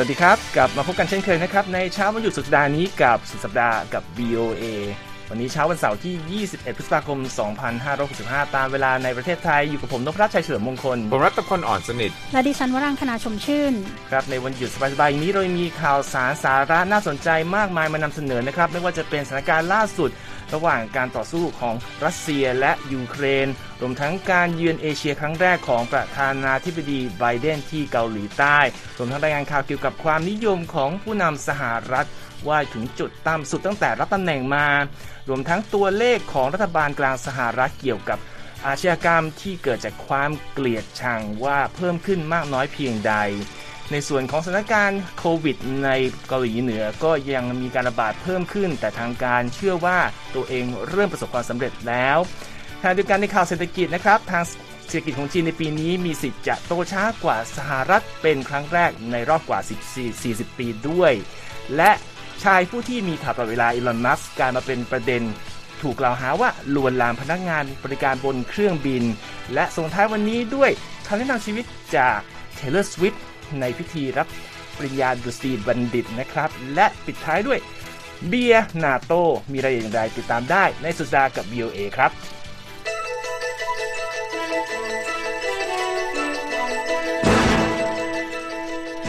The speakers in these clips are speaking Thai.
สวัสดีครับกลับมาพบกันเช่นเคยนะครับในเช้าวันหยุดสุดสัปดาห์นี้กับสุดสัปดาห์กับ VOA วันนี้เช้าวันเสาร์ที่ 21 พฤษภาคม 2565 ตามเวลาในประเทศไทยอยู่กับผมนพรัชชัยเฉลิมมงคลผมรัตพลอ่อนสนิทและดิฉันวรังคณาชมชื่นครับในวันหยุดสบายๆนี้เรามีข่าวสารสาระน่าสนใจมากมายมานำเสนอนะครับไม่ว่าจะเป็นสถานการณ์ล่าสุดระหว่างการต่อสู้ของรัสเซียและยูเครนรวมทั้งการเยือนเอเชียครั้งแรกของประธานาธิบดีไบเดนที่เกาหลีใต้รวมทั้งรายงานข่าวเกี่ยวกับความนิยมของผู้นำสหรัฐว่าถึงจุดต่ำสุดตั้งแต่รับตำแหน่งมารวมทั้งตัวเลขของรัฐบาลกลางสหรัฐเกี่ยวกับอาชญากรรมที่เกิดจากความเกลียดชังว่าเพิ่มขึ้นมากน้อยเพียงใดในส่วนของสถานการณ์โควิดในเกาหลีเหนือก็ยังมีการระบาดเพิ่มขึ้นแต่ทางการเชื่อว่าตัวเองเริ่มประสบความสำเร็จแล้วขณะเดียวกันในข่าวเศรษฐกิจนะครับทางเศรษฐกิจของจีนในปีนี้มีสิทธิ์จะโตช้ากว่าสหรัฐเป็นครั้งแรกในรอบกว่า40ปีด้วยและชายผู้ที่มีข่าวตลอดเวลาอีลอน มัสก์การมาเป็นประเด็นถูกกล่าวหาว่าลวนลามพนักงานบริการบนเครื่องบินและส่งท้ายวันนี้ด้วยคำแนะนำชีวิตจาก Taylor Swift ในพิธีรับปริญญาดุษฎีบัณฑิตนะครับและปิดท้ายด้วยเบียร์นาโตมีรายละเอียดอย่างไรติดตามได้ในสุดสัปดาห์กับ VOA ครับ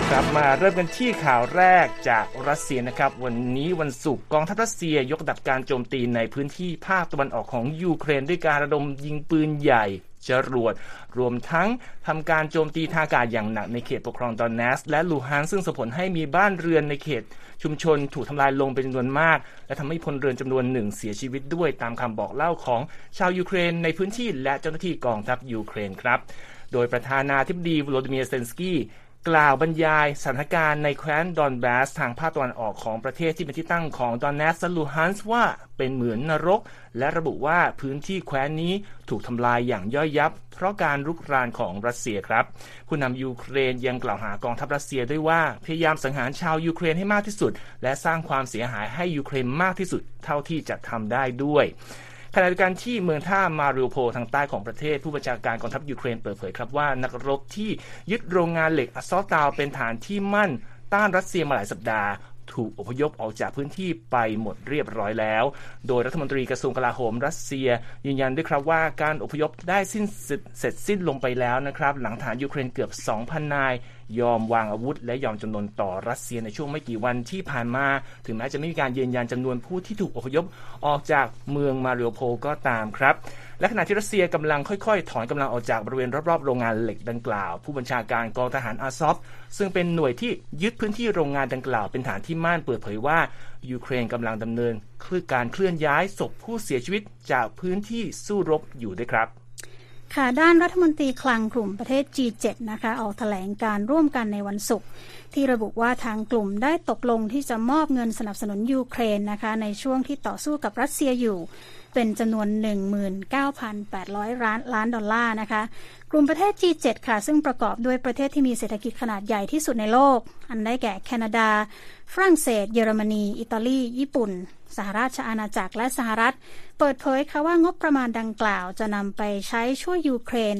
ครับมาเริ่มกันที่ข่าวแรกจากรัสเซียนะครับวันนี้วันศุกร์กองทัพรัสเซียยกระดับการโจมตีในพื้นที่ภาคตะวันออกของยูเครนด้วยการระดมยิงปืนใหญ่จรวดรวมทั้งทำการโจมตีทางอากาศอย่างหนักในเขตปกครองดอนเนสและลูฮานซึ่งส่งผลให้มีบ้านเรือนในเขตชุมชนถูกทำลายลงเป็นจำนวนมากและทำให้พลเรือนจำนวนหนึ่งเสียชีวิตด้วยตามคำบอกเล่าของชาวยูเครนในพื้นที่และเจ้าหน้าที่กองทัพยูเครนครับโดยประธานาธิบดีโวโลดิเมียร์เซเลนสกี้กล่าวบรรยายสถานการณ์ในแคว้นดอนบาสทางภาคตะวันออกของประเทศที่เป็นที่ตั้งของดอนเนสและลูฮานส์ว่าเป็นเหมือนนรกและระบุว่าพื้นที่แคว้นนี้ถูกทำลายอย่างย่อยยับเพราะการรุกรานของรัสเซียครับผู้นำยูเครนยังกล่าวหากองทัพรัสเซียด้วยว่าพยายามสังหารชาวยูเครนให้มากที่สุดและสร้างความเสียหายให้ยูเครนมากที่สุดเท่าที่จะทำได้ด้วยขณะเดียวกันที่เมืองท่ามาริโอโพลทางใต้ของประเทศผู้บัญชาการกองทัพยูเครนเปิดเผยครับว่านักรบที่ยึดโรงงานเหล็กอัสซอตาวเป็นฐานที่มั่นต้านรัสเซียมาหลายสัปดาห์ถูกอพยพออกจากพื้นที่ไปหมดเรียบร้อยแล้วโดยรัฐมนตรีกระทรวงกลาโหมรัสเซียยืนยันด้วยครับว่าการอพยพได้สิ้นเสร็จสิ้นลงไปแล้วนะครับหลังฐานยูเครนเกือบ 2,000 นายยอมวางอาวุธและยอมจำนนต่อรัสเซียในช่วงไม่กี่วันที่ผ่านมาถึงแม้จะไม่มีการยืนยันจำนวนผู้ที่ถูกอพยพออกจากเมืองมาริโอโพลก็ตามครับและขณะที่รัสเซียกำลังค่อยๆถอนกำลังออกจากบริเวณรอบๆโรงงานเหล็กดังกล่าวผู้บัญชาการกองทหารอาซอฟซึ่งเป็นหน่วยที่ยึดพื้นที่โรงงานดังกล่าวเป็นฐานที่มั่นเปิดเผยว่ายูเครนกำลังดำเนินการเคลื่อนย้ายศพผู้เสียชีวิตจากพื้นที่สู้รบอยู่ด้วยครับค่ะด้านรัฐมนตรีคลังกลุ่มประเทศ G7 นะคะออกแถลงการร่วมกันในวันศุกร์ที่ระบุว่าทางกลุ่มได้ตกลงที่จะมอบเงินสนับสนุนยูเครนนะคะในช่วงที่ต่อสู้กับรัสเซียอยู่เป็นจำนวน 19,800 ล้านดอลลาร์นะคะกลุ่มประเทศ G7 ค่ะซึ่งประกอบด้วยประเทศที่มีเศรษฐกิจขนาดใหญ่ที่สุดในโลกอันได้แก่แคนาดาฝรั่งเศสเยอรมนีอิตาลีญี่ปุ่นสหราชอาณาจักรและสหรัฐเปิดเผยค่ะว่างบประมาณดังกล่าวจะนำไปใช้ช่วยยูเครน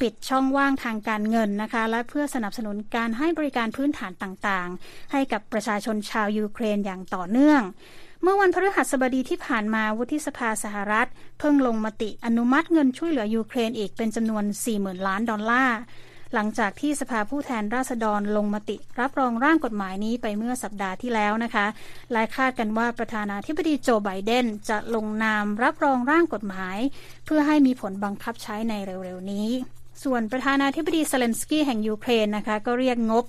ปิดช่องว่างทางการเงินนะคะและเพื่อสนับสนุนการให้บริการพื้นฐานต่างๆให้กับประชาชนชาวยูเครนอย่างต่อเนื่องเมื่อวันพฤหัสบดีที่ผ่านมาวุฒิสภาสหรัฐเพิ่งลงมติอนุมัติเงินช่วยเหลือยูเครนอีกเป็นจำนวน 40,000 ล้านดอลลาร์หลังจากที่สภาผู้แทนราษฎรลงมติรับรองร่างกฎหมายนี้ไปเมื่อสัปดาห์ที่แล้วนะคะและคาดกันว่าประธานาธิบดีโจไบเดนจะลงนามรับรองร่างกฎหมายเพื่อให้มีผลบังคับใช้ในเร็วๆนี้ส่วนประธานาธิบดีเซเลนสกี้แห่งยูเครนนะคะก็เรียกงบ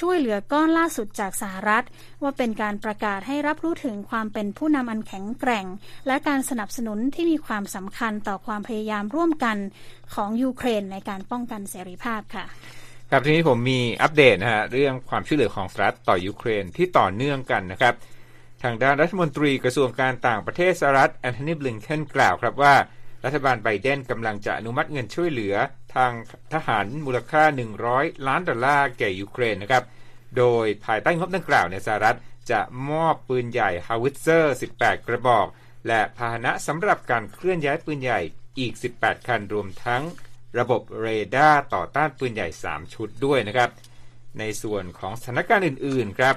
ช่วยเหลือก้อนล่าสุดจากสหรัฐว่าเป็นการประกาศให้รับรู้ถึงความเป็นผู้นำอันแข็งแกร่งและการสนับสนุนที่มีความสำคัญต่อความพยายามร่วมกันของยูเครนในการป้องกันเสรีภาพค่ะครับทีนี้ผมมีอัปเดตนะฮะเรื่องความช่วยเหลือของสหรัฐต่อยูเครนที่ต่อเนื่องกันนะครับทางด้านรัฐมนตรีกระทรวงการต่างประเทศสหรัฐแอนโทนี บลิงเคนกล่าวครับว่ารัฐบาลไบเดนกำลังจะอนุมัติเงินช่วยเหลือทางทหารมูลค่า100ล้านดอลลาร์แก่ยูเครนนะครับโดยภายใต้งบดังกล่าวในสหรัฐจะมอบปืนใหญ่ฮาวิตเซอร์18กระบอกและพาหนะสำหรับการเคลื่อนย้ายปืนใหญ่อีก18คันรวมทั้งระบบเรดาร์ต่อต้านปืนใหญ่3ชุดด้วยนะครับ ในส่วนของสถานการณ์อื่นๆครับ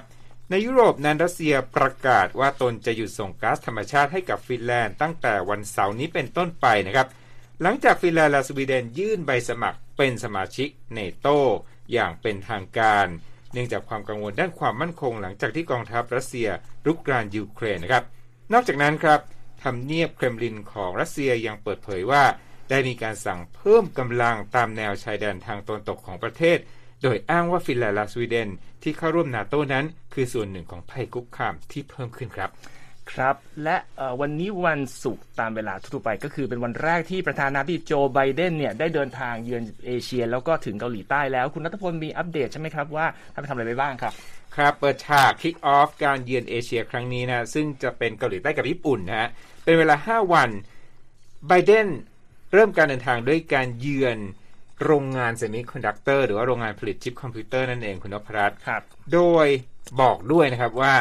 ในยุโรปนั้นรัสเซียประกาศว่าตนจะหยุดส่งก๊าซธรรมชาติให้กับฟินแลนด์ตั้งแต่วันเสาร์นี้เป็นต้นไปนะครับหลังจากฟินแลนด์และสวีเดนยื่นใบสมัครเป็นสมาชิกเนโตอย่างเป็นทางการเนื่องจากความกังวลด้านความมั่นคงหลังจากที่กองทัพรัสเซียรุกรานยูเครนนะครับนอกจากนั้นครับทำเนียบเครมลินของรัสเซียยังเปิดเผยว่าได้มีการสั่งเพิ่มกำลังตามแนวชายแดนทางตะวันตกของประเทศโดยอ้างว่าฟินแลนด์และสวีเดนที่เข้าร่วมนาโต้นั้นคือส่วนหนึ่งของภัยคุกคามที่เพิ่มขึ้นครับครับและวันนี้วันศุกร์ตามเวลาทั่วไปก็คือเป็นวันแรกที่ประธานาธิบดีโจไบเดนเนี่ยได้เดินทางเยือนเอเชียแล้วก็ถึงเกาหลีใต้แล้วคุณณัฐพลมีอัปเดตใช่ไหมครับว่าท่านไปทำอะไรไปบ้างครับครับเปิดฉากคิกออฟการเยือนเอเชียครั้งนี้นะซึ่งจะเป็นเกาหลีใต้กับญี่ปุ่นนะฮะเป็นเวลา5วันไบเดนเริ่มการเดินทางด้วยการเยือนโรงงานเซมิคอนดักเตอร์หรือว่าโรงงานผลิตชิปคอมพิวเตอร์นั่นเองคุณนพรัตน์ครับโดยบอกด้วยนะครับว่า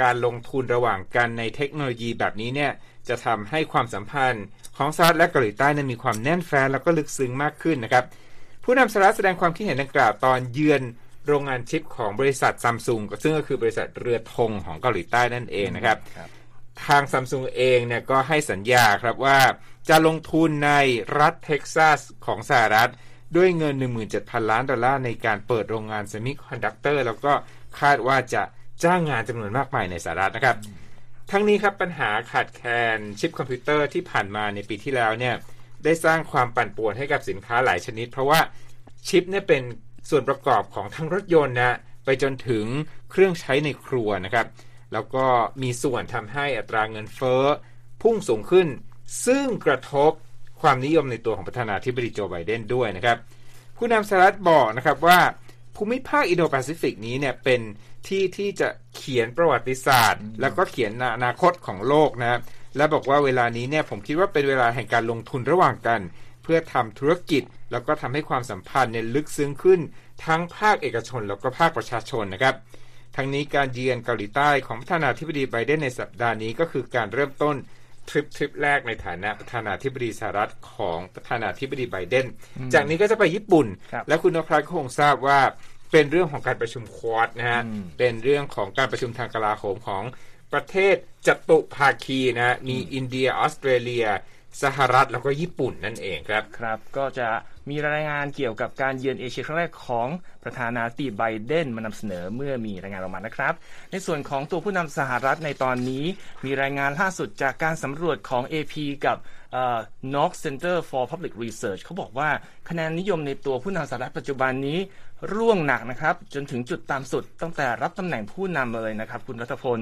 การลงทุนระหว่างกันในเทคโนโลยีแบบนี้เนี่ยจะทำให้ความสัมพันธ์ของสหรัฐและเกาหลีใต้นั้นมีความแน่นแฟ้นแล้วก็ลึกซึ้งมากขึ้นนะครับผู้นำสหรัฐแสดงความคิดเห็นดังกล่าวตอนเยือนโรงงานชิปของบริษัท Samsung ซึ่งก็คือบริษัทเรือธงของเกาหลีใต้นั่นเองนะครับทาง Samsung เองเนี่ยก็ให้สัญญาครับว่าจะลงทุนในรัฐเท็กซัสของสหรัฐด้วยเงิน 17,000 ล้านดอลลาร์ในการเปิดโรงงานเซมิคอนดักเตอร์แล้วก็คาดว่าจะจ้างงานจำนวนมากมายในสหรัฐนะครับทั้งนี้ครับปัญหาขาดแคลนชิปคอมพิวเตอร์ที่ผ่านมาในปีที่แล้วเนี่ยได้สร้างความปั่นป่วนให้กับสินค้าหลายชนิดเพราะว่าชิปเนี่ยเป็นส่วนประกอบของทั้งรถยนต์นะไปจนถึงเครื่องใช้ในครัวนะครับแล้วก็มีส่วนทำให้อัตราเงินเฟ้อพุ่งสูงขึ้นซึ่งกระทบความนิยมในตัวของประธานาธิบดีโจไบเดนด้วยนะครับผู้นำสหรัฐบอกนะครับว่าภูมิภาคอินโดแปซิฟิกนี้เนี่ยเป็นที่จะเขียนประวัติศาสตร์แล้วก็เขียนอนาคตของโลกนะและบอกว่าเวลานี้เนี่ยผมคิดว่าเป็นเวลาแห่งการลงทุนระหว่างกันเพื่อทำธุรกิจแล้วก็ทำให้ความสัมพันธ์เนี่ยลึกซึ้งขึ้นทั้งภาคเอกชนแล้วก็ภาคประชาชนนะครับทั้งนี้การเยือนเกาหลีใต้ของประธานาธิบดีไบเดนในสัปดาห์นี้ก็คือการเริ่มต้นทริปแรกในฐานะประธานาธิบดีสหรัฐของประธานาธิบดีไบเดนจากนี้ก็จะไปญี่ปุ่นและคุณนพรัตน์คงทราบว่าเป็นเรื่องของการประชุมควอดนะฮะเป็นเรื่องของการประชุมทางกลาโหมของประเทศจัตุภาคีนะมีอินเดียออสเตรเลียสหรัฐแล้วก็ญี่ปุ่นนั่นเองครับครับก็จะมีรายงานเกี่ยวกับการเยือนเอเชียครั้งแรกของประธานาธิบดีไบเดนมานำเสนอเมื่อมีรายงานออกมานะครับในส่วนของตัวผู้นำสหรัฐในตอนนี้มีรายงานล่าสุดจากการสำรวจของ AP กับKnox Center for Public Research เขาบอกว่าคะแนนนิยมในตัวผู้นำสหรัฐปัจจุบันนี้ร่วงหนักนะครับจนถึงจุดต่ำสุดตั้งแต่รับตำแหน่งผู้นำเลยนะครับคุณรัฐพล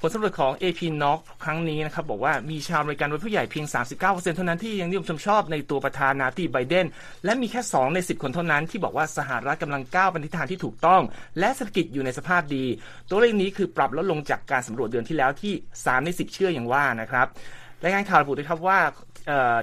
ผลสำรวจของ AP Knox ครั้งนี้นะครับบอกว่ามีชาวอเมริกันวัยผู้ใหญ่เพียง 39% เท่านั้นที่ยังนิยมชมชอบในตัวประธานาธิบดีไบเดนและมีแค่2ใน10คนเท่านั้นที่บอกว่าสหรัฐกำลังก้าวไปในทิศทางที่ถูกต้องและเศรษฐกิจอยู่ในสภาพดีตัวเลขนี้คือปรับลดลงจากการสำรวจเดือนที่แล้วที่3ใน10เชื่ออย่างว่านะครับรายงานข่าวระบุด้วยครับว่า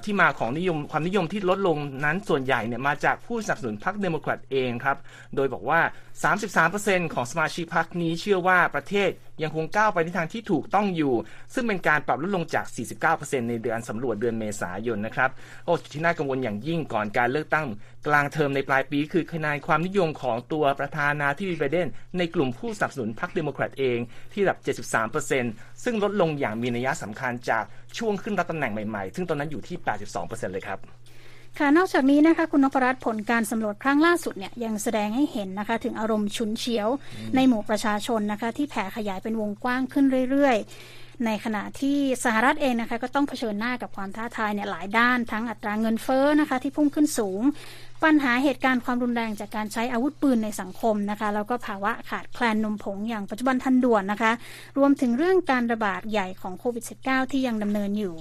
ที่มาของความนิยมที่ลดลงนั้นส่วนใหญ่เนี่ยมาจากผู้สนับสนุนพรรคเดโมแครตเองครับโดยบอกว่า 33% ของสมาชิกพรรคนี้เชื่อว่าประเทศยังคงก้าวไปในทางที่ถูกต้องอยู่ซึ่งเป็นการปรับลดลงจาก 49% ในเดือนสำรวจเดือนเมษายนนะครับโอ้จุดที่น่ากังวลอย่างยิ่งก่อนการเลือกตั้งกลางเทอมในปลายปีคือคะแนนความนิยมของตัวประธานาธิบดีไบเดนในกลุ่มผู้สนับสนุนพรรคเดโมแครตเองที่ระดับ 73% ซึ่งลดลงอย่างมีนัยสำคัญจากช่วงขึ้นรับตำแหน่งใหม่ๆซึ่งตอนนั้นอยู่ที่ 82% เลยครับค่ะนอกจากนี้นะคะคุณนพรัตน์ผลการสำรวจครั้งล่าสุดเนี่ยยังแสดงให้เห็นนะคะถึงอารมณ์ฉุนเฉียวในหมู่ประชาชนนะคะที่แผ่ขยายเป็นวงกว้างขึ้นเรื่อยๆในขณะที่สหรัฐเองนะคะก็ต้องเผชิญหน้ากับความท้าทายเนี่ยหลายด้านทั้งอัตราเงินเฟ้อนะคะที่พุ่งขึ้นสูงปัญหาเหตุการณ์ความรุนแรงจากการใช้อาวุธปืนในสังคมนะคะแล้วก็ภาวะขาดแคลนนมผงอย่างปัจจุบันทันด่วนนะคะรวมถึงเรื่องการระบาดใหญ่ของโควิด -19 ที่ยังดำเนินอยู่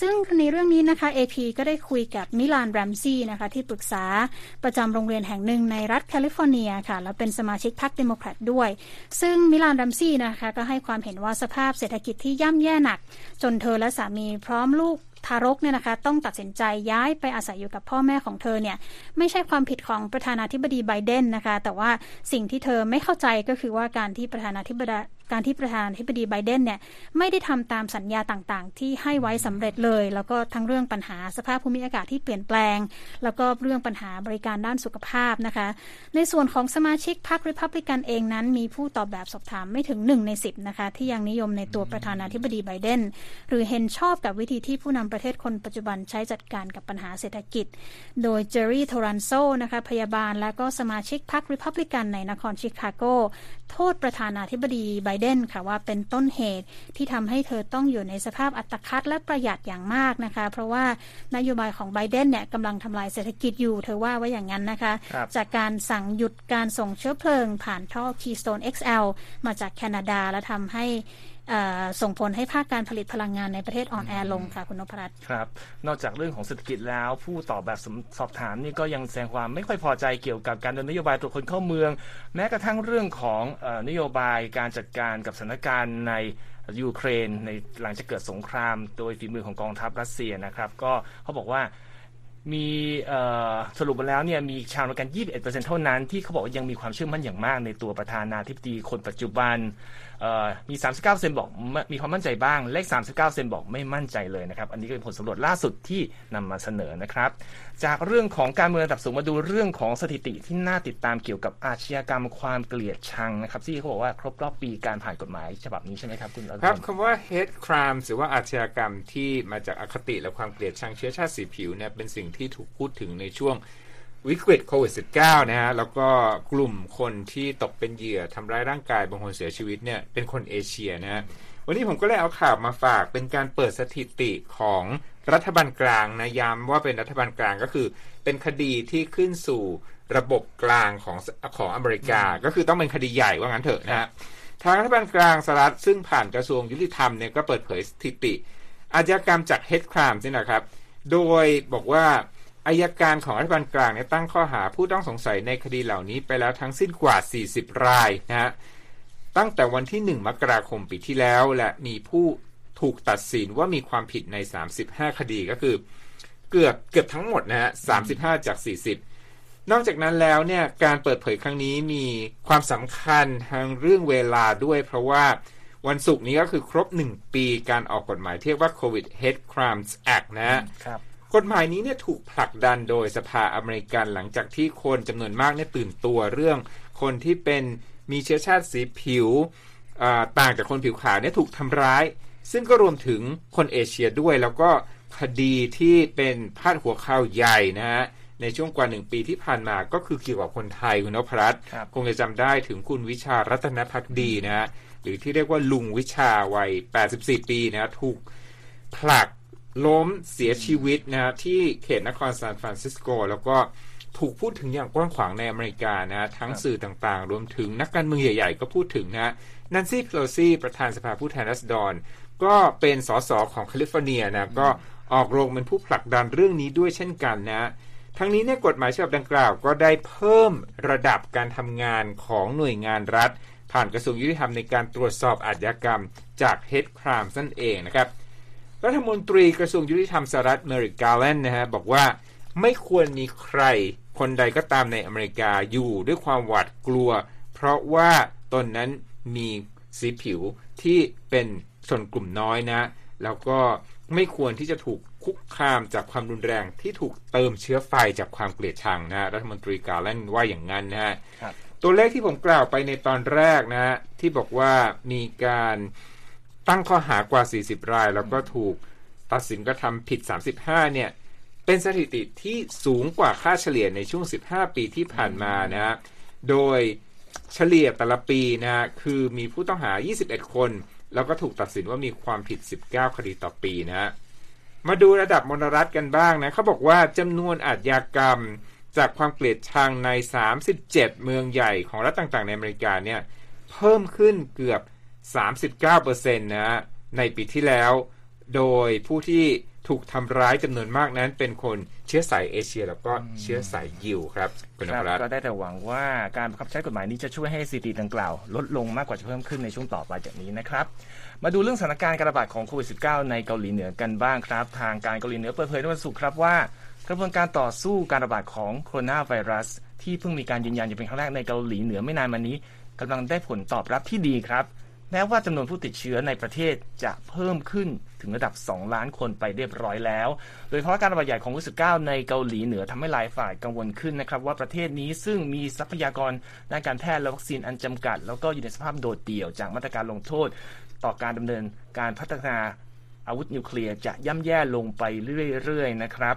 ซึ่งในเรื่องนี้นะคะ AP ก็ได้คุยกับมิลานแรมซี่นะคะที่ปรึกษาประจำโรงเรียนแห่งหนึ่งในรัฐแคลิฟอร์เนียค่ะแล้วเป็นสมาชิกพรรคเดโมแครตด้วยซึ่งมิลานแรมซี่นะคะก็ให้ความเห็นว่าสภาพเศรษฐกิจที่ย่ำแย่หนักจนเธอและสามีพร้อมลูกทารกเนี่ยนะคะต้องตัดสินใจย้ายไปอาศัยอยู่กับพ่อแม่ของเธอเนี่ยไม่ใช่ความผิดของประธานาธิบดีไบเดนนะคะแต่ว่าสิ่งที่เธอไม่เข้าใจก็คือว่าการที่ประธานาธิบดี การที่ประธานาธิบดีไบเดนเนี่ยไม่ได้ทำตามสัญญาต่างๆที่ให้ไว้สำเร็จเลยแล้วก็ทั้งเรื่องปัญหาสภาพภูมิอากาศที่เปลี่ยนแปลงแล้วก็เรื่องปัญหาบริการด้านสุขภาพนะคะในส่วนของสมาชิกพรรครีพับลิกันเองนั้นมีผู้ตอบแบบสอบถามไม่ถึง1ใน10นะคะที่ยังนิยมในตัวประธานาธิบดีไบเดนหรือเห็นชอบกับวิธีที่ผู้นำประเทศคนปัจจุบันใช้จัดการกับปัญหาเศรษฐกิจโดยเจอรี่โทรันโซนะคะพยาบาลและก็สมาชิกพรรครีพับลิกันในนครชิคาโกโทษประธานาธิบดีไบเดนค่ะว่าเป็นต้นเหตุที่ทำให้เธอต้องอยู่ในสภาพอัตคัดและประหยัดอย่างมากนะคะเพราะว่านโยบายของไบเดนเนี่ยกำลังทำลายเศรษฐกิจอยู่เธอว่าไว้อย่างนั้นนะคะจากการสั่งหยุดการส่งเชื้อเพลิงผ่านท่อ Keystone XL มาจากแคนาดาและทำให้ส่งผลให้ภาคการผลิตพลังงานในประเทศอ่อนแอลงค่ะคุณนพรัตน์ครับนอกจากเรื่องของเศรษฐกิจแล้วผู้ตอบแบบสอบถามนี่ก็ยังแสดงความไม่ค่อยพอใจเกี่ยวกับการดำเนินนโยบายตรวจคนเข้าเมืองแม้กระทั่งเรื่องของนโยบายการจัดการกับสถานการณ์ในยูเครนในหลังจากเกิดสงครามโดยฝีมือของกองทัพรัสเซียนะครับก็เขาบอกว่ามีสรุปมาแล้วเนี่ยมีชาวอเมริกัน 21% เท่านั้นที่เขาบอกว่ายังมีความเชื่อมั่นอย่างมากในตัวประธานาธิบดีคนปัจจุบันมี 39% บอกมีความมั่นใจบ้างเลข 39% บอกไม่มั่นใจเลยนะครับอันนี้ก็เป็นผลสำรวจล่าสุดที่นำมาเสนอนะครับจากเรื่องของการเมืองระดับสูงมาดูเรื่องของสถิติที่น่าติดตามเกี่ยวกับอาชญากรรมความเกลียดชังนะครับที่เขาบอกว่าครบรอบปีการผ่านกฎหมายฉบับนี้ใช่ไหมครับคุณอรครับคำว่า hate crime หรือว่าอาชญากรรมที่มาจากอคติและความเกลียดชังเชื้อชาติสีผิวเนี่ยเป็นสิ่งที่ถูกพูดถึงในช่วงวิกฤตโควิด -19 นะฮะแล้วก็กลุ่มคนที่ตกเป็นเหยื่อทำร้ายร่างกายบางคนเสียชีวิตเนี่ยเป็นคนเอเชียนะฮะวันนี้ผมก็เลยเอาข่าวมาฝากเป็นการเปิดสถิติของรัฐบาลกลางนะย้ำว่าเป็นรัฐบาลกลางก็คือเป็นคดีที่ขึ้นสู่ระบบกลางของอเมริกาก็คือต้องเป็นคดีใหญ่ว่างั้นเถอะนะฮะทางรัฐบาลกลางสหรัฐซึ่งผ่านกระทรวงยุติธรรมเนี่ยก็เปิดเผยสถิติอาชญากรรมจาก hate crime นี่นะครับโดยบอกว่าอัยการของรัฐบาลกลางเนี่ยตั้งข้อหาผู้ต้องสงสัยในคดีเหล่านี้ไปแล้วทั้งสิ้นกว่า40รายนะฮะตั้งแต่วันที่1มกราคมปีที่แล้วและมีผู้ถูกตัดสินว่ามีความผิดใน35คดีก็คือเกือบทั้งหมดนะฮะ35จาก40นอกจากนั้นแล้วเนี่ยการเปิดเผยครั้งนี้มีความสำคัญทางเรื่องเวลาด้วยเพราะว่าวันศุกร์นี้ก็คือครบ1ปีการออกกฎหมายที่เรียกว่า COVID Hate Crimes Act นะฮะครับกฎหมายนี้เนี่ยถูกผลักดันโดยสภาอเมริกันหลังจากที่คนจำนวนมากเนี่ยตื่นตัวเรื่องคนที่เป็นมีเชื้อชาติสีผิวต่างจากคนผิวขาวเนี่ยถูกทำร้ายซึ่งก็รวมถึงคนเอเชียด้วยแล้วก็คดีที่เป็นพาดหัวข่าวใหญ่นะฮะในช่วงกว่า1ปีที่ผ่านมาก็คือเกี่ยวกับคนไทยคุณนพรัตน์คงจะจำได้ถึงคุณวิชารัตนภักดีนะฮะหรือที่เรียกว่าลุงวิชาวัย84ปีนะถูกผลักล้มเสียชีวิตนะที่เขตนครซานฟรานซิสโกแล้วก็ถูกพูดถึงอย่างกว้างขวางในอเมริกานะทั้งสื่อต่างๆรวมถึงนักการเมืองใหญ่ๆก็พูดถึงนะนันซี่เพโลซีประธานสภาผู้แทนราษฎรก็เป็นสสของแคลิฟอร์เนียนะก็ออกโรงเป็นผู้ผลักดันเรื่องนี้ด้วยเช่นกันนะทั้งนี้เนี่ยกฎหมายฉบับดังกล่าวก็ได้เพิ่มระดับการทำงานของหน่วยงานรัฐผ่านกระทรวงยุติธรรมในการตรวจสอบอาชญากรรมจาก hate crime นั่นเองนะครับรัฐมนตรีกระทรวงยุติธรรมสหรัฐเมริกาแลนด์นะฮะบอกว่าไม่ควรมีใครคนใดก็ตามในอเมริกาอยู่ด้วยความหวาดกลัวเพราะว่าตนนั้นมีสีผิวที่เป็นชนกลุ่มน้อยนะแล้วก็ไม่ควรที่จะถูกคุกคามจากความรุนแรงที่ถูกเติมเชื้อไฟจากความเกลียดชังนะรัฐมนตรีกาแลนด์ว่าอย่างนั้นนะฮะตัวเลขที่ผมกล่าวไปในตอนแรกนะที่บอกว่ามีการตั้งข้อหากว่า40รายแล้วก็ถูกตัดสินกระทำผิด35เนี่ยเป็นสถิติที่สูงกว่าค่าเฉลี่ยในช่วง15ปีที่ผ่านมานะโดยเฉลี่ยแต่ละปีนะคือมีผู้ต้องหา21คนแล้วก็ถูกตัดสินว่ามีความผิด19คดีต่อปีนะมาดูระดับมณฑลรัฐกันบ้างนะเขาบอกว่าจำนวนอาชญากรรมจากความเกลียดชังใน37เมืองใหญ่ของรัฐต่างๆในอเมริกาเนี่ยเพิ่มขึ้นเกือบ39% นะในปีที่แล้วโดยผู้ที่ถูกทำร้ายจำนวนมากนั้นเป็นคนเชื้อสายเอเชียแล้วก็เชื้อสายยิวครับคุณนพรัตน์ก็ได้แต่หวังว่าการบังคับใช้กฎหมายนี้จะช่วยให้สถิติดังกล่าวลดลงมากกว่าจะเพิ่มขึ้นในช่วงต่อไปจากนี้นะครับมาดูเรื่องสถานการณ์การระบาดของโควิด -19 ในเกาหลีเหนือกันบ้างครับทางการเกาหลีเหนือเปิดเผยในวันศุกร์ครับว่ากระบวนการต่อสู้การระบาดของโคโรนาไวรัสที่เพิ่งมีการยืนยันอย่างเป็นครั้งแรกในเกาหลีเหนือไม่นานมานี้กำลังได้ผลตอบรับที่ดีครับ แม้ว่าจำนวนผู้ติดเชื้อในประเทศจะเพิ่มขึ้นถึงระดับ2ล้านคนไปเรียบร้อยแล้วโดยเฉพาะการระบาดใหญ่ของโควิด -19 ในเกาหลีเหนือทำให้หลายฝ่ายกังวลขึ้นนะครับว่าประเทศนี้ซึ่งมีทรัพยากรด้านการแพทย์และวัคซีนอันจำกัดแล้วก็อยู่ในสภาพโดดเดี่ยวจากมาตรการลงโทษต่อการดำเนินการพัฒนาอาวุธนิวเคลียร์จะย่ำแย่ลงไปเรื่อยๆนะครับ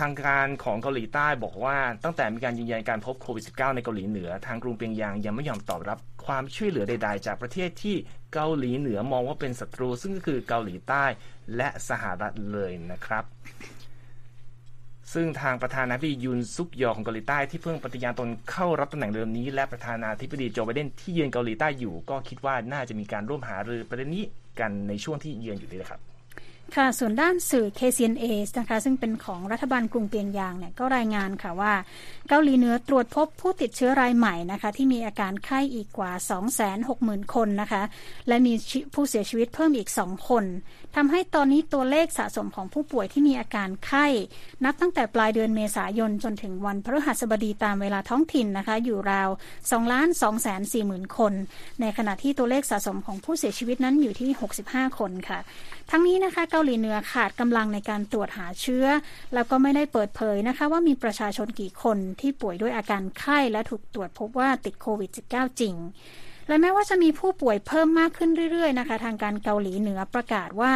ทางการของเกาหลีใต้บอกว่าตั้งแต่มีการยืนยันการพบโควิด -19 ในเกาหลีเหนือทางกรุงเปียงยางยังไม่ยอมตอบรับความช่วยเหลือใดๆจากประเทศที่เกาหลีเหนือมองว่าเป็นศัตรูซึ่งก็คือเกาหลีใต้และสหรัฐเลยนะครับซึ่งทางประธานาธิบดียุนซุกยอของเกาหลีใต้ที่เพิ่งปฏิญาณตนเข้ารับตำแหน่งเดิมนี้และประธานาธิบดีโจไบเดนที่เยือนเกาหลีใต้อยู่ก็คิดว่าน่าจะมีการร่วมหารือประเด็นนี้กันในช่วงที่เยือนอยู่นี่แหละครับค่ะส่วนด้านสื่อ KCNA นะคะซึ่งเป็นของรัฐบาลกรุงเปียงยางเนี่ยก็รายงานค่ะว่าเกาหลีเหนือตรวจพบผู้ติดเชื้อรายใหม่นะคะที่มีอาการไข้อีกกว่า 260,000 คนนะคะและมีผู้เสียชีวิตเพิ่มอีก2คนทำให้ตอนนี้ตัวเลขสะสมของผู้ป่วยที่มีอาการไข้นับตั้งแต่ปลายเดือนเมษายนจนถึงวันพฤหัสบดีตามเวลาท้องถิ่นนะคะอยู่ราว 2,240,000 คนในขณะที่ตัวเลขสะสมของผู้เสียชีวิตนั้นอยู่ที่65คนค่ะทั้งนี้นะคะเกาหลีเหนือขาดกำลังในการตรวจหาเชื้อแล้วก็ไม่ได้เปิดเผยนะคะว่ามีประชาชนกี่คนที่ป่วยด้วยอาการไข้และถูกตรวจพบว่าติดโควิด -19 จริงและแม้ว่าจะมีผู้ป่วยเพิ่มมากขึ้นเรื่อยๆนะคะทางการเกาหลีเหนือประกาศว่า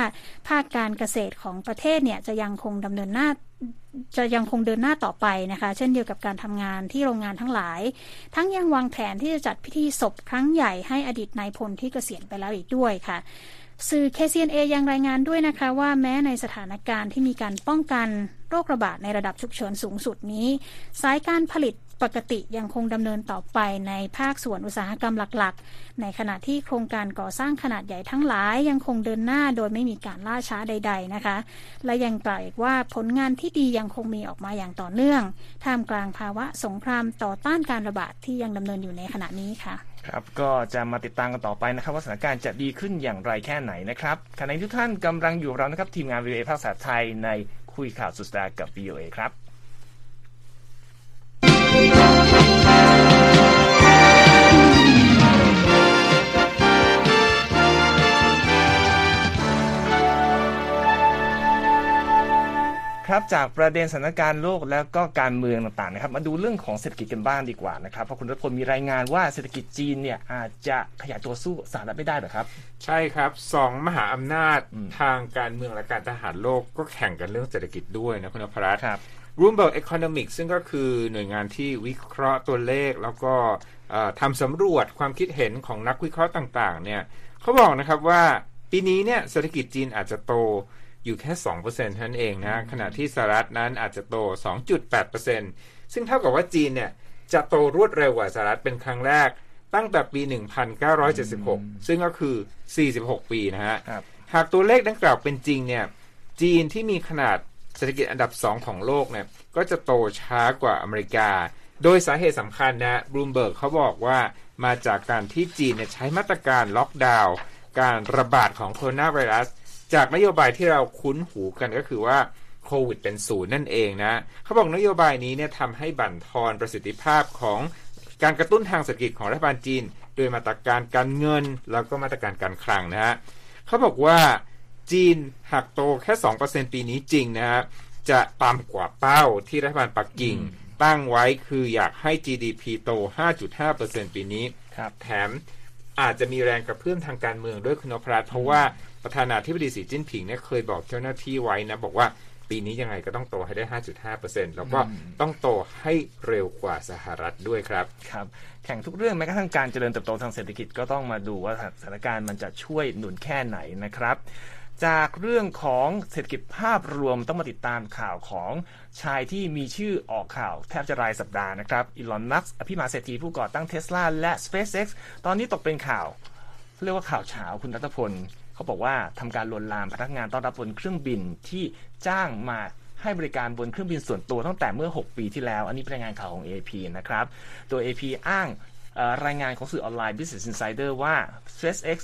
ภาคการเกษตรของประเทศเนี่ยจะยังคงเดินหน้าต่อไปนะคะเช่นเดียวกับการทำงานที่โรงงานทั้งหลายทั้งยังวางแผนที่จะจัดพิธีศพครั้งใหญ่ให้อดีตนายพลที่เกษียณไปแล้วอีกด้วยค่ะสื่อ KCNA ยังรายงานด้วยนะคะว่าแม้ในสถานการณ์ที่มีการป้องกันโรคระบาดในระดับฉุกเฉินสูงสุดนี้สายการผลิตปกติยังคงดำเนินต่อไปในภาคส่วนอุตสาหกรรมหลักๆในขณะที่โครงการก่อสร้างขนาดใหญ่ทั้งหลายยังคงเดินหน้าโดยไม่มีการล่าช้าใดๆนะคะและยังกล่าวอีกว่าผลงานที่ดียังคงมีออกมาอย่างต่อเนื่องท่ามกลางภาวะสงครามต่อต้านการระบาดที่ยังดำเนินอยู่ในขณะนี้ค่ะครับก็จะมาติดตามกันต่อไปนะครับว่าสถานการณ์จะดีขึ้นอย่างไรแค่ไหนนะครับขณะนี้ทุกท่านกำลังอยู่เรานะครับทีมงาน วีโอเอ ภาษาไทยในคุยข่าวสุดสัปดาห์กับ วีโอเอ ครับครับจากประเด็นสถานการณ์โลกแล้วก็การเมืองต่างๆนะครับมาดูเรื่องของเศรษฐกิจกันบ้างดีกว่านะครับเพราะคุณรัฐพลมีรายงานว่าเศรษฐกิจจีนเนี่ยอาจจะขยายตัวสู้สหรัฐไม่ได้หรอครับใช่ครับสองมหาอำนาจทางการเมืองและการทหารโลกก็แข่งกันเรื่องเศรษฐกิจด้วยนะคุณอภรัตน์ครับBloomberg Economics ซึ่งก็คือหน่วยงานที่วิเคราะห์ตัวเลขแล้วก็ทำสำรวจความคิดเห็นของนักวิเคราะห์ต่างๆเนี่ยเขาบอกนะครับว่าปีนี้เนี่ยเศรษฐกิจจีนอาจจะโตอยู่แค่ 2% นั่นเองนะขณะที่สหรัฐนั้นอาจจะโต 2.8% ซึ่งเท่ากับว่าจีนเนี่ยจะโตรวดเร็วกว่าสหรัฐเป็นครั้งแรกตั้งแต่ปี 1976 ซึ่งก็คือ 46 ปีนะฮะหากตัวเลขดังกล่าวเป็นจริงเนี่ยจีนที่มีขนาดเศรษฐกิจอันดับ2ของโลกเนี่ยก็จะโตช้ากว่าอเมริกาโดยสาเหตุสำคัญนะBloomberg เขาบอกว่ามาจากการที่จีนใช้มาตรการล็อกดาวน์การระบาดของโคโรนาไวรัสจากนโยบายที่เราคุ้นหูกันก็คือว่าโควิดเป็นศูนย์นั่นเองนะเขาบอกนโยบายนี้เนี่ยทำให้บั่นทอนประสิทธิภาพของการกระตุ้นทางเศรษฐกิจของรัฐบาลจีนโดยมาตรการการเงินแล้วก็มาตรการการคลังนะฮะเขาบอกว่าจีนหากโตแค่ 2% ปีนี้จริงนะฮะจะต่ำกว่าเป้าที่รัฐบาลปักกิ่งตั้งไว้คืออยากให้ GDP โต 5.5% ปีนี้แถมอาจจะมีแรงกระเพื่อมทางการเมืองด้วยคุณอภรัตน์เพราะว่าประธานาธิบดีสีจิ้นผิงเนี่ยเคยบอกเจ้าหน้าที่ไว้นะบอกว่าปีนี้ยังไงก็ต้องโตให้ได้ 5.5% แล้วก็ต้องโตให้เร็วกว่าสหรัฐด้วยครับครับแข่งทุกเรื่องแม้กระทั่งการเจริญเติบโตทางเศรษฐกิจก็ต้องมาดูว่าสถานการณ์มันจะช่วยหนุนแค่ไหนนะครับจากเรื่องของเศรษฐกิจภาพรวมต้องมาติดตามข่าวของชายที่มีชื่อออกข่าวแทบจะรายสัปดาห์นะครับอีลอน มัสก์อภิมหาเศรษฐีผู้ก่อตั้ง Tesla และ SpaceX ตอนนี้ตกเป็นข่าวเรียกว่าข่าวเช้าคุณรัฐพลเขาบอกว่าทำการลวนลามพนักงานต้อนรับบนเครื่องบินที่จ้างมาให้บริการบนเครื่องบินส่วนตัวตั้งแต่เมื่อ6ปีที่แล้วอันนี้เป็นรายงานข่าวของ AP นะครับโดย AP อ้างรายงานของสื่อออนไลน์ Business Insider ว่า SpaceX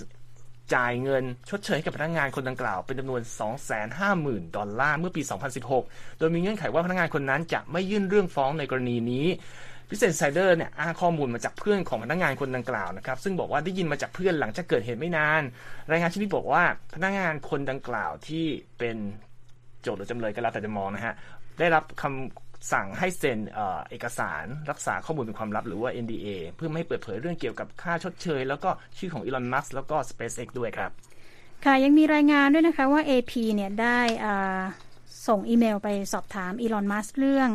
จ่ายเงินชดเชยให้กับพนักงานคนดังกล่าวเป็นจำนวน 250,000 ดอลลาร์เมื่อปี 2016 โดยมีเงื่อนไขว่าพนักงานคนนั้นจะไม่ยื่นเรื่องฟ้องในกรณีนี้ Business Insider เนี่ยอ้างข้อมูลมาจากเพื่อนของพนักงานคนดังกล่าวนะครับซึ่งบอกว่าได้ยินมาจากเพื่อนหลังจากเกิดเหตุไม่นานรายงานชิ้นนี้บอกว่าพนักงานคนดังกล่าวที่เป็นโจทก์หรือจำเลยก็แล้วแต่จะมองนะฮะได้รับคำสั่งให้เซ็นเอกสารรักษาข้อมูลเป็นความลับหรือว่า NDA เพื่อไม่ให้เปิดเผยเรื่องเกี่ยวกับค่าชดเชยแล้วก็ชื่อของอีลอนมัสก์แล้วก็ SpaceX ด้วยครับค่ะยังมีรายงานด้วยนะคะว่า AP เนี่ยได้ส่งอีเมลไปสอบถามอีลอนมัสก์เรื่อง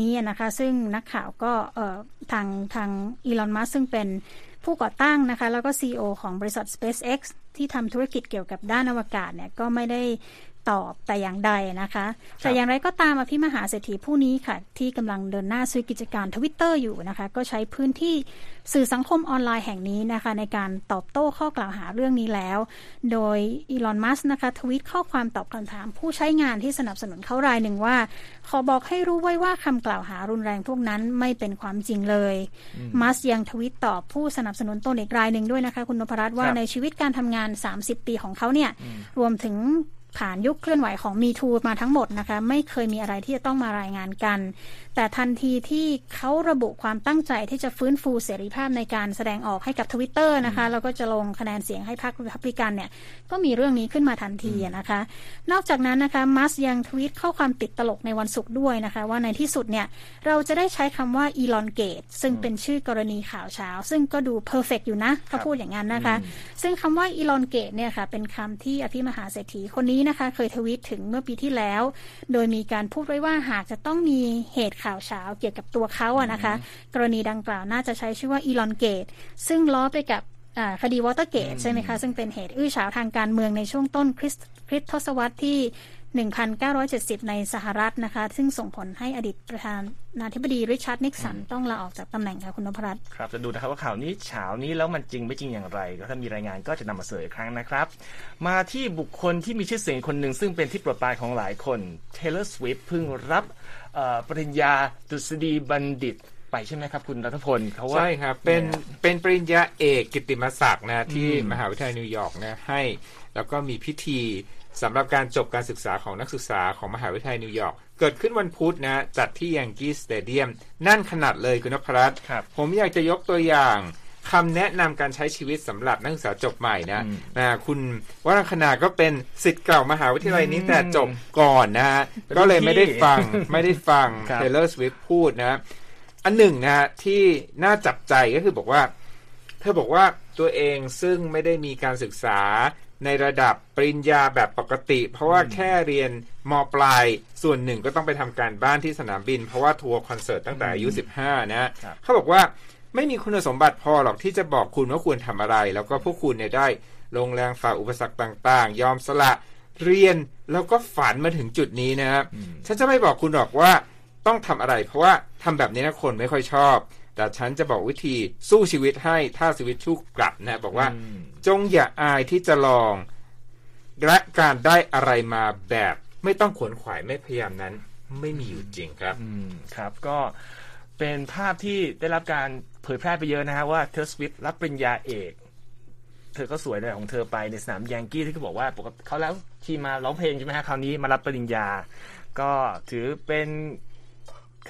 นี้นะคะซึ่งนักข่าวก็ทางอีลอนมัสก์ซึ่งเป็นผู้ก่อตั้งนะคะแล้วก็ CEO ของบริษัท SpaceX ที่ทำธุรกิจเกี่ยวกับด้านอวกาศเนี่ยก็ไม่ได้ตอบแต่อย่างใดนะคะแต่อย่างไรก็ตามอภิมหาเศรษฐีผู้นี้ค่ะที่กำลังเดินหน้าซื้อกิจการ Twitter อยู่นะคะก็ใช้พื้นที่สื่อสังคมออนไลน์แห่งนี้นะคะในการตอบโต้ข้อกล่าวหาเรื่องนี้แล้วโดยอีลอนมัสก์นะคะทวีตข้อความตอบคำถามผู้ใช้งานที่สนับสนุนเขารายหนึ่งว่าขอบอกให้รู้ไว้ว่าคำกล่าวหารุนแรงพวกนั้นไม่เป็นความจริงเลยมัสก์ยังทวีตตอบผู้สนับสนุนตนอีกรายหนึ่งด้วยนะคะคุณนพรัตน์ว่าในชีวิตการทำงาน30ปีของเขาเนี่ยรวมถึงผ่านยุคเคลื่อนไหวของมีทูมาทั้งหมดนะคะไม่เคยมีอะไรที่จะต้องมารายงานกันแต่ทันทีที่เขาระบุความตั้งใจที่จะฟื้นฟูเสรีภาพในการแสดงออกให้กับ Twitter นะคะแล้วก็จะลงคะแนนเสียงให้พรรค Republican เนี่ยก็มีเรื่องนี้ขึ้นมาทันทีนะคะนอกจากนั้นนะคะมัสยังทวีตข้อความติดตลกในวันศุกร์ด้วยนะคะว่าในที่สุดเนี่ยเราจะได้ใช้คำว่า Elon Gate ซึ่งเป็นชื่อกรณีข่าวเช้าซึ่งก็ดู perfect อยู่นะเขาพูดอย่างนั้นนะคะซึ่งคำว่า Elon Gate เนี่ยค่ะเป็นคำที่อภิมหาเศรษฐีคนนี้นะคะเคยทวีตถึงเมื่อปีที่แล้วโดยมีการพูดไว้ว่าหากจะต้องมีเหตุข่าวเช้าเกี่ยวกับตัวเขาอะนะคะกรณีดังกล่าวน่าจะใช้ชื่อว่าอีลอนเกตซึ่งล้อไปกับคดีวอเตอร์เกตใช่ไหมคะซึ่งเป็นเหตุอื้อฉาวทางการเมืองในช่วงต้นคริสตศตวรรษที่1970ในสหรัฐนะคะซึ่งส่งผลให้อดีตประธานาธิบดีริชาร์ดนิกสันต้องลาออกจากตำแหน่งค่ะคุณนพรัตน์ครับจะดูนะครับว่าข่าวนี้เช้านี้แล้วมันจริงไม่จริงอย่างไรถ้ามีรายงานก็จะนำมาเสนออีกครั้งนะครับมาที่บุคคลที่มีชื่อเสียงคนหนึ่งซึ่งเป็นที่โปรดปรานของหลายคน Taylor Swift เพิ่งรับปริญญาดุษฎีบัณฑิตไปใช่ไหมครับคุณรัฐพลเขาว่าใช่ครับเป็นปริญญาเอกกิตติมศักดิ์นะที่มหาวิทยาลัยนิวยอร์กนะให้แล้วก็มีพิธีสำหรับการจบการศึกษาของนักศึกษาของมหาวิทยาลัยนิวยอร์กเกิดขึ้นวันพุธนะจัดที่ยังกี้สเตเดียมนั่นขนาดเลยคุณนพรัตน์ผมอยากจะยกตัวอย่างคำแนะนำการใช้ชีวิตสำหรับนักศึกษาจบใหม่นะคุณวรังคณาก็เป็นศิษย์เก่ามหาวิทยาลัยนี้แต่จบก่อนนะฮะก็เลยไม่ได้ฟัง Taylor Swift พูดนะอันหนึ่งนะที่น่าจับใจก็คือบอกว่าเธอบอกว่าตัวเองซึ่งไม่ได้มีการศึกษาในระดับปริญญาแบบปกติเพราะว่าแค่เรียนม.ปลายส่วนหนึ่งก็ต้องไปทำการบ้านที่สนามบินเพราะว่าทัวร์คอนเสิร์ตตั้งแต่อายุ15นะเขาบอกว่าไม่มีคุณสมบัติพอหรอกที่จะบอกคุณว่าควรทำอะไรแล้วก็พวกคุณเนี่ยได้ลงแรงฝ่าอุปสรรคต่างๆยอมสละเรียนแล้วก็ฝันมาถึงจุดนี้นะครับฉันจะไม่บอกคุณหรอกว่าต้องทำอะไรเพราะว่าทำแบบนี้นะคนไม่ค่อยชอบแต่ฉันจะบอกวิธีสู้ชีวิตให้ถ้าชีวิตสู้กลับนะบอกว่าจงอย่าอายที่จะลองและการได้อะไรมาแบบไม่ต้องขวนขวายไม่พยายามนั้นไม่มีอยู่จริงครับครับก็เป็นภาพที่ได้รับการเผยแพร่ไปเยอะนะฮะว่าเทย์เลอร์ สวิฟต์รับปริญญาเอกเธอก็สวยในของเธอไปในสนามยังกี้ที่เขาบอกว่าปกติเขาแล้วที่มาร้องเพลงใช่ไหมฮะคราวนี้มารับปริญญาก็ถือเป็น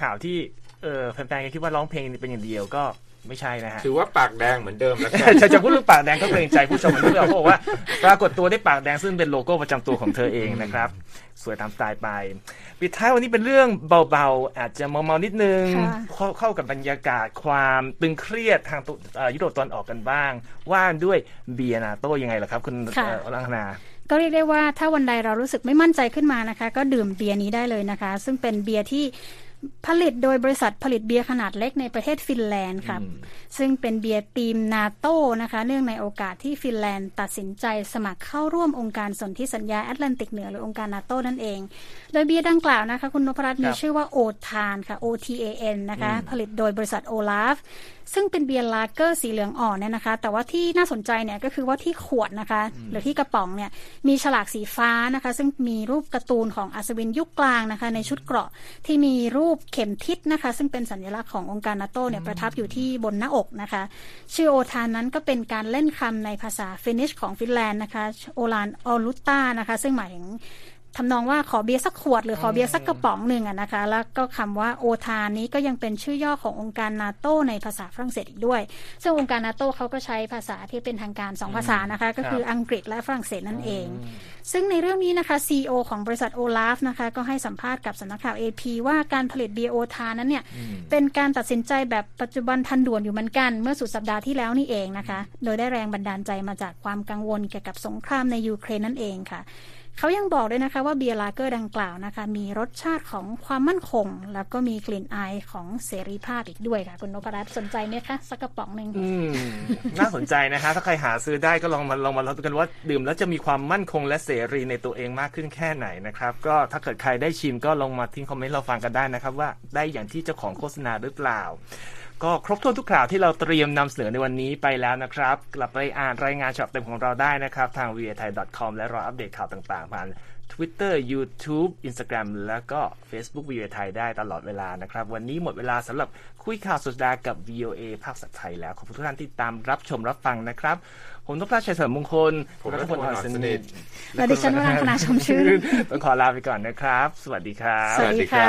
ข่าวที่แฟนๆก็คิดว่าร้องเพลงเป็นอย่างเดียวก็ไม่ใช่นะฮะถือว่าปากแดงเหมือนเดิมแล้วกันจะพูดเรื่องปากแดงก็เกรงใจผู้ชมด้วยเพราะว่าปรากฏตัวได้ปากแดงซึ่งเป็นโลโก้ประจำตัวของเธอเองนะครับสวยตามสไตล์ไปปิดท้ายวันนี้เป็นเรื่องเบาๆอาจจะเมาๆนิดนึงเข้ากับบรรยากาศความตึงเครียดทางยุโรปตอนออกกันบ้างว่าด้วยเบียนาโต้ยังไงล่ะครับคุณอลังคณาก็เรียกได้ว่าถ้าวันใดเรารู้สึกไม่มั่นใจขึ้นมานะคะก็ดื่มเบียร์นี้ได้เลยนะคะซึ่งเป็นเบียร์ที่ผลิตโดยบริษัทผลิตเบียร์ขนาดเล็กในประเทศฟินแลนด์ครับซึ่งเป็นเบียร์ทีมนาโต้นะคะเนื่องในโอกาสที่ฟินแลนด์ตัดสินใจสมัครเข้าร่วมองค์การสนธิสัญญาแอตแลนติกเหนือหรือองค์การนาโต้นั่นเองโดยเบียร์ดังกล่าวนะคะคุณนพรัตน์มีชื่อว่าโอทานค่ะ OTAN นะคะผลิตโดยบริษัทโอลาฟซึ่งเป็นเบียร์ลาเกอร์สีเหลืองอ่อนเนี่ยนะคะแต่ว่าที่น่าสนใจเนี่ยก็คือว่าที่ขวดนะคะหรือที่กระป๋องเนี่ยมีฉลากสีฟ้านะคะซึ่งมีรูปการ์ตูนของอัศวินยุคกลางนะคะในชุดเกราะที่มีรูปเข็มทิศนะคะซึ่งเป็นสัญลักษณ์ขององค์การนาโต้เนี่ยประทับอยู่ที่บนหน้าอกนะคะชื่อโอทานนั้นก็เป็นการเล่นคำในภาษาฟินนิชของฟินแลนด์นะคะโอลานออลุต้านะคะซึ่งหมายถึง ทำนองว่าขอเบียร์สักขวดหรือขอเบียร์สักกระป๋องหนึ่งนะคะแล้วก็คำว่าโอทานี้ก็ยังเป็นชื่อย่อขององค์การนาโตในภาษาฝรั่งเศสอีกด้วยซึ่งองค์การนาโตเขาก็ใช้ภาษาที่เป็นทางการ2ภาษานะคะก็คืออังกฤษและฝรั่งเศสนั่นเองซึ่งในเรื่องนี้นะคะ CEO ของบริษัทโอลาฟนะคะก็ให้สัมภาษณ์กับสำนักข่าว AP ว่าการผลิตเบียร์โอทานั้นเนี่ยเป็นการตัดสินใจแบบปัจจุบันทันด่วนอยู่เหมือนกันเมื่อสุดสัปดาห์ที่แล้วนี่เองนะคะโดยได้แรงบันดาลใจมาจากความกังวลเกี่ยวกับสงครามในยูเครนนั่นเองค่ะเขายังบอกด้วยนะคะว่าเบียร์ลาเกอร์ดังกล่าวนะคะมีรสชาติของความมั่นคงแล้วก็มีกลิ่นอายของเสรีภาพอีกด้วยค่ะคุณนพรัตน์สนใจไหมคะสักกระป๋องนึงน่าสนใจนะคะถ้าใครหาซื้อได้ก็ลองมาทดกันว่าดื่มแล้วจะมีความมั่นคงและเสรีในตัวเองมากขึ้นแค่ไหนนะครับก็ถ้าเกิดใครได้ชิมก็ลองมาทิ้งคอมเมนต์เราฟังกันได้นะครับว่าได้อย่างที่เจ้าของโฆษณาหรือเปล่าก็ครบถ้วนทุกข่าวที่เราเตรียมนำเสนอในวันนี้ไปแล้วนะครับกลับไปอ่านรายงานฉบับเต็มของเราได้นะครับทาง voathai.com และรออัปเดตข่าวต่างๆผ่าน Twitter YouTube Instagram แล้วก็ Facebook voathai ได้ตลอดเวลานะครับวันนี้หมดเวลาสำหรับคุยข่าวสุดสัปดาห์กับ VOA ภาคสัตว์ไทยแล้วขอบคุณทุกท่านที่ตามรับชมรับฟังนะครับผมนพรัตน์ชัยเสริมมงคลผมรัฐพลอ่อนสนิทและดิฉันวรางคณาชมชื่นต้องขอลาไปก่อนนะครับสวัสดีครับสวัสดีค่ะ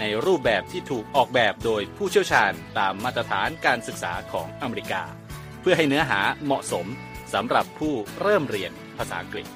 ในรูปแบบที่ถูกออกแบบโดยผู้เชี่ยวชาญตามมาตรฐานการศึกษาของอเมริกาเพื่อให้เนื้อหาเหมาะสมสำหรับผู้เริ่มเรียนภาษาอังกฤษ